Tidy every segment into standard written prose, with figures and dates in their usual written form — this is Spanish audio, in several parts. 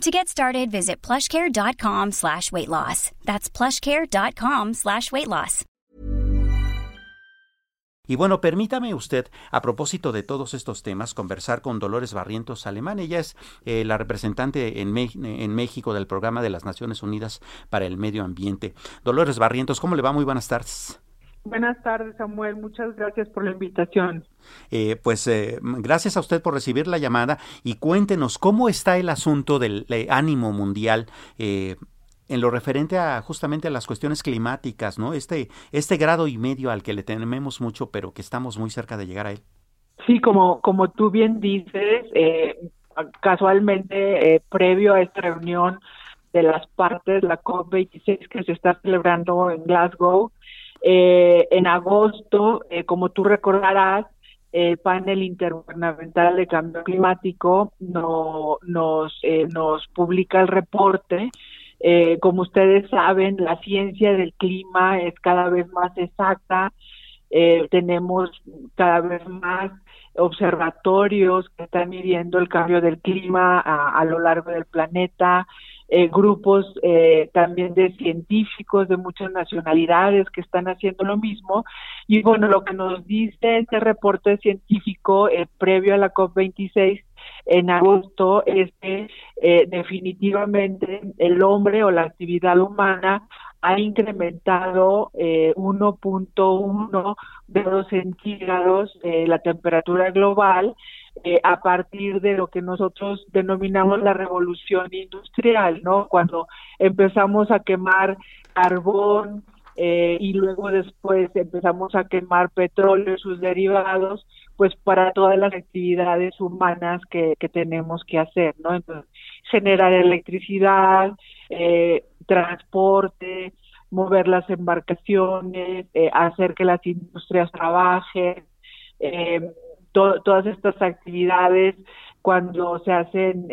To get started, visit plushcare.com/weightloss. That's plushcare.com/weightloss. Y bueno, permítame usted, a propósito de todos estos temas, conversar con Dolores Barrientos Alemán. Ella es la representante en México del Programa de las Naciones Unidas para el Medio Ambiente. Dolores Barrientos, ¿cómo le va? Muy buenas tardes. Buenas tardes, Samuel. Muchas gracias por la invitación. Gracias a usted por recibir la llamada y cuéntenos cómo está el asunto del ánimo mundial en lo referente a justamente a las cuestiones climáticas, ¿no? Este grado y medio al que le tememos mucho, pero que estamos muy cerca de llegar a él. Sí, como tú bien dices, casualmente previo a esta reunión de las partes, la COP26 que se está celebrando en Glasgow, en agosto, como tú recordarás, el Panel Intergubernamental de Cambio Climático nos publica el reporte. Como ustedes saben, la ciencia del clima es cada vez más exacta. Tenemos cada vez más observatorios que están midiendo el cambio del clima a lo largo del planeta. Grupos también de científicos de muchas nacionalidades que están haciendo lo mismo. Y bueno, lo que nos dice este reporte científico previo a la COP26 en agosto es que definitivamente el hombre o la actividad humana ha incrementado 1.1 grados centígrados la temperatura global a partir de lo que nosotros denominamos la revolución industrial, ¿no? Cuando empezamos a quemar carbón y luego después empezamos a quemar petróleo y sus derivados, pues para todas las actividades humanas que tenemos que hacer, ¿no? Entonces, generar electricidad, transporte, mover las embarcaciones, hacer que las industrias trabajen, todas estas actividades cuando se hacen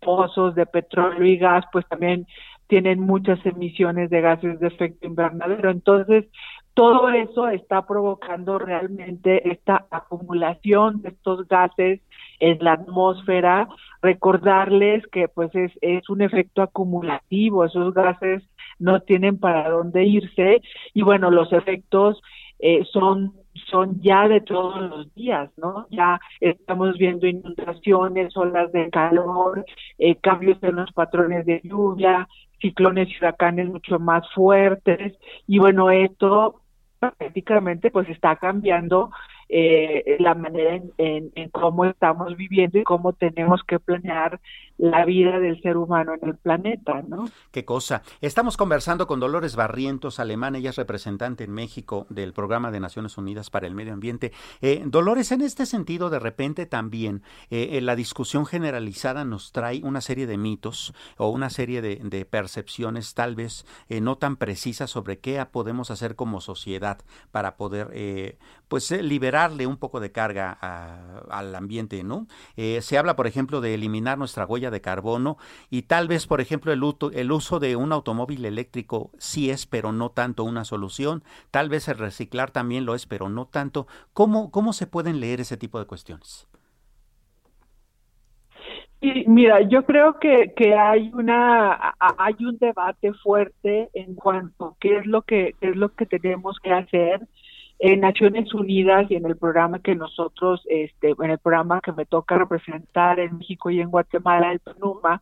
pozos de petróleo y gas, pues también tienen muchas emisiones de gases de efecto invernadero. Entonces, todo eso está provocando realmente esta acumulación de estos gases en la atmósfera. Recordarles que pues es un efecto acumulativo, esos gases no tienen para dónde irse y bueno, los efectos son ya de todos los días, ¿no? Ya estamos viendo inundaciones, olas de calor, cambios en los patrones de lluvia, ciclones y huracanes mucho más fuertes y bueno, esto prácticamente pues está cambiando la manera en cómo estamos viviendo y cómo tenemos que planear la vida del ser humano en el planeta, ¿no? Qué cosa. Estamos conversando con Dolores Barrientos Alemán, ella es representante en México del Programa de Naciones Unidas para el Medio Ambiente. Dolores, en este sentido, de repente también la discusión generalizada nos trae una serie de mitos o una serie de percepciones tal vez no tan precisas sobre qué podemos hacer como sociedad para poder liberar un poco de carga al ambiente, ¿no? Se habla, por ejemplo, de eliminar nuestra huella de carbono y tal vez, por ejemplo, el uso de un automóvil eléctrico sí es, pero no tanto una solución. Tal vez el reciclar también lo es, pero no tanto. ¿Cómo se pueden leer ese tipo de cuestiones? Sí, mira, yo creo que hay un debate fuerte en cuanto a qué es lo que tenemos que hacer. En Naciones Unidas y en el programa que nosotros, en el programa que me toca representar en México y en Guatemala, el PNUMA,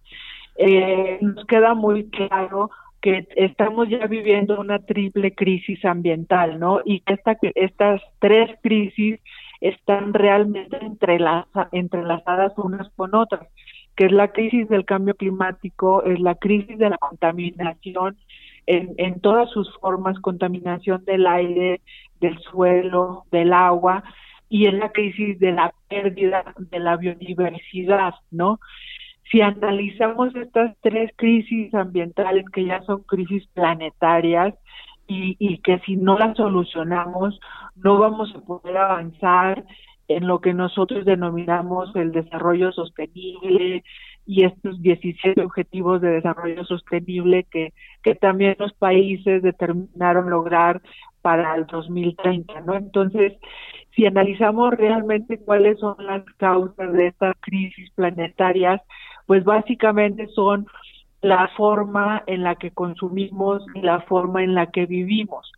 nos queda muy claro que estamos ya viviendo una triple crisis ambiental, ¿no? Y que estas tres crisis están realmente entrelazadas unas con otras, que es la crisis del cambio climático, es la crisis de la contaminación en todas sus formas, contaminación del aire, del suelo, del agua, y en la crisis de la pérdida de la biodiversidad, ¿no? Si analizamos estas tres crisis ambientales, que ya son crisis planetarias, y que si no la solucionamos no vamos a poder avanzar en lo que nosotros denominamos el desarrollo sostenible y estos 17 objetivos de desarrollo sostenible que también los países determinaron lograr para el 2030, ¿no? Entonces, si analizamos realmente cuáles son las causas de estas crisis planetarias, pues básicamente son la forma en la que consumimos y la forma en la que vivimos.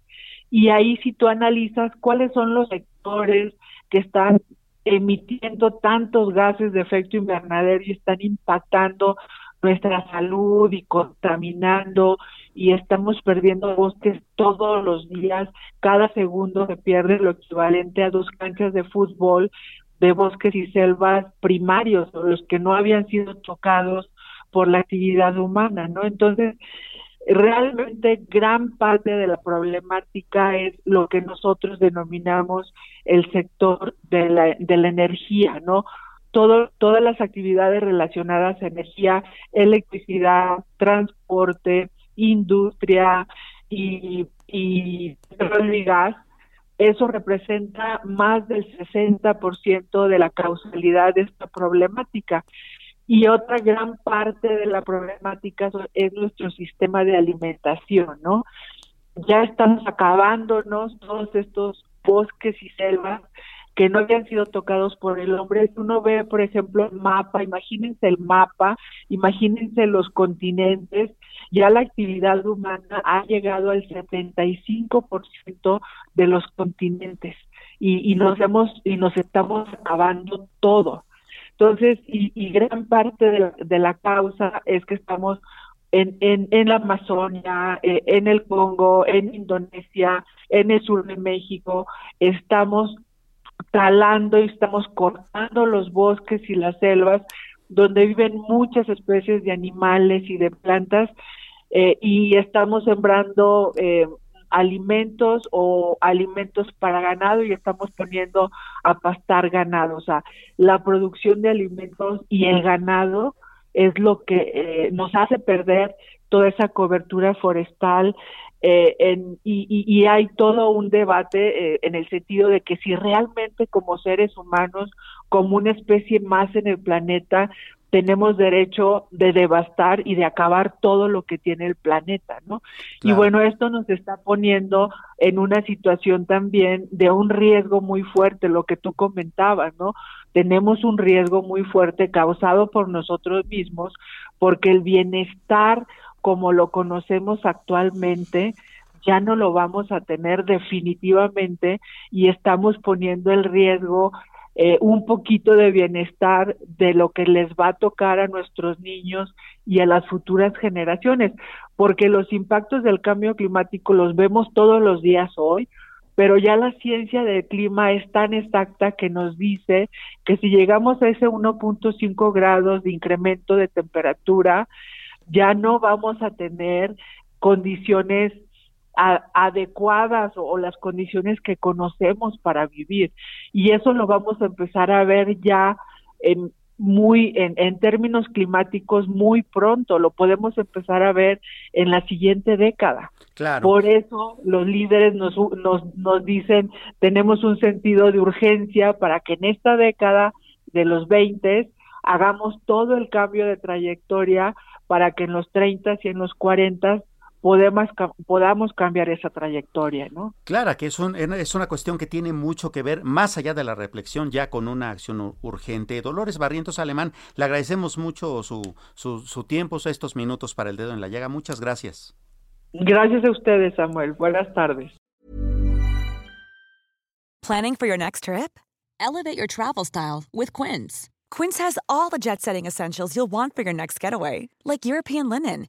Y ahí si tú analizas cuáles son los sectores que están emitiendo tantos gases de efecto invernadero y están impactando nuestra salud y contaminando, y estamos perdiendo bosques todos los días, cada segundo se pierde lo equivalente a 2 canchas de fútbol de bosques y selvas primarios, los que no habían sido tocados por la actividad humana, ¿no? Entonces, realmente gran parte de la problemática es lo que nosotros denominamos el sector de la energía, ¿no? Todas las actividades relacionadas a energía, electricidad, transporte, industria y petróleo y gas, eso representa más del 60% de la causalidad de esta problemática. Y otra gran parte de la problemática es nuestro sistema de alimentación, ¿no? Ya estamos acabándonos todos estos bosques y selvas que no habían sido tocados por el hombre. Uno ve, por ejemplo, el mapa, imagínense los continentes, ya la actividad humana ha llegado al 75% de los continentes y nos estamos acabando todo. Entonces, y gran parte de la causa es que estamos en la Amazonia, en el Congo, en Indonesia, en el sur de México, estamos talando y estamos cortando los bosques y las selvas donde viven muchas especies de animales y de plantas, y estamos sembrando alimentos para ganado y estamos poniendo a pastar ganado. O sea, la producción de alimentos y el ganado es lo que nos hace perder toda esa cobertura forestal, y hay todo un debate en el sentido de que si realmente como seres humanos, como una especie más en el planeta, tenemos derecho de devastar y de acabar todo lo que tiene el planeta, ¿no? Claro. Y bueno, esto nos está poniendo en una situación también de un riesgo muy fuerte, lo que tú comentabas, ¿no? Tenemos un riesgo muy fuerte causado por nosotros mismos, porque el bienestar, como lo conocemos actualmente, ya no lo vamos a tener definitivamente y estamos poniendo el riesgo un poquito de bienestar de lo que les va a tocar a nuestros niños y a las futuras generaciones, porque los impactos del cambio climático los vemos todos los días hoy, pero ya la ciencia del clima es tan exacta que nos dice que si llegamos a ese 1.5 grados de incremento de temperatura, ya no vamos a tener condiciones adecuadas o las condiciones que conocemos para vivir, y eso lo vamos a empezar a ver ya en términos climáticos muy pronto, lo podemos empezar a ver en la siguiente década. Claro. Por eso los líderes nos dicen, tenemos un sentido de urgencia para que en esta década de los 20 hagamos todo el cambio de trayectoria para que en los 30 y en los 40 podamos cambiar esa trayectoria, ¿no? Claro, que es una cuestión que tiene mucho que ver, más allá de la reflexión, ya con una acción urgente. Dolores Barrientos Alemán, le agradecemos mucho su tiempo, estos minutos para El Dedo en la Llaga. Muchas gracias. Gracias a ustedes, Samuel. Buenas tardes. Planning for your next trip? Elevate your travel style with Quince. Quince has all the jet-setting essentials you'll want for your next getaway, like European linen,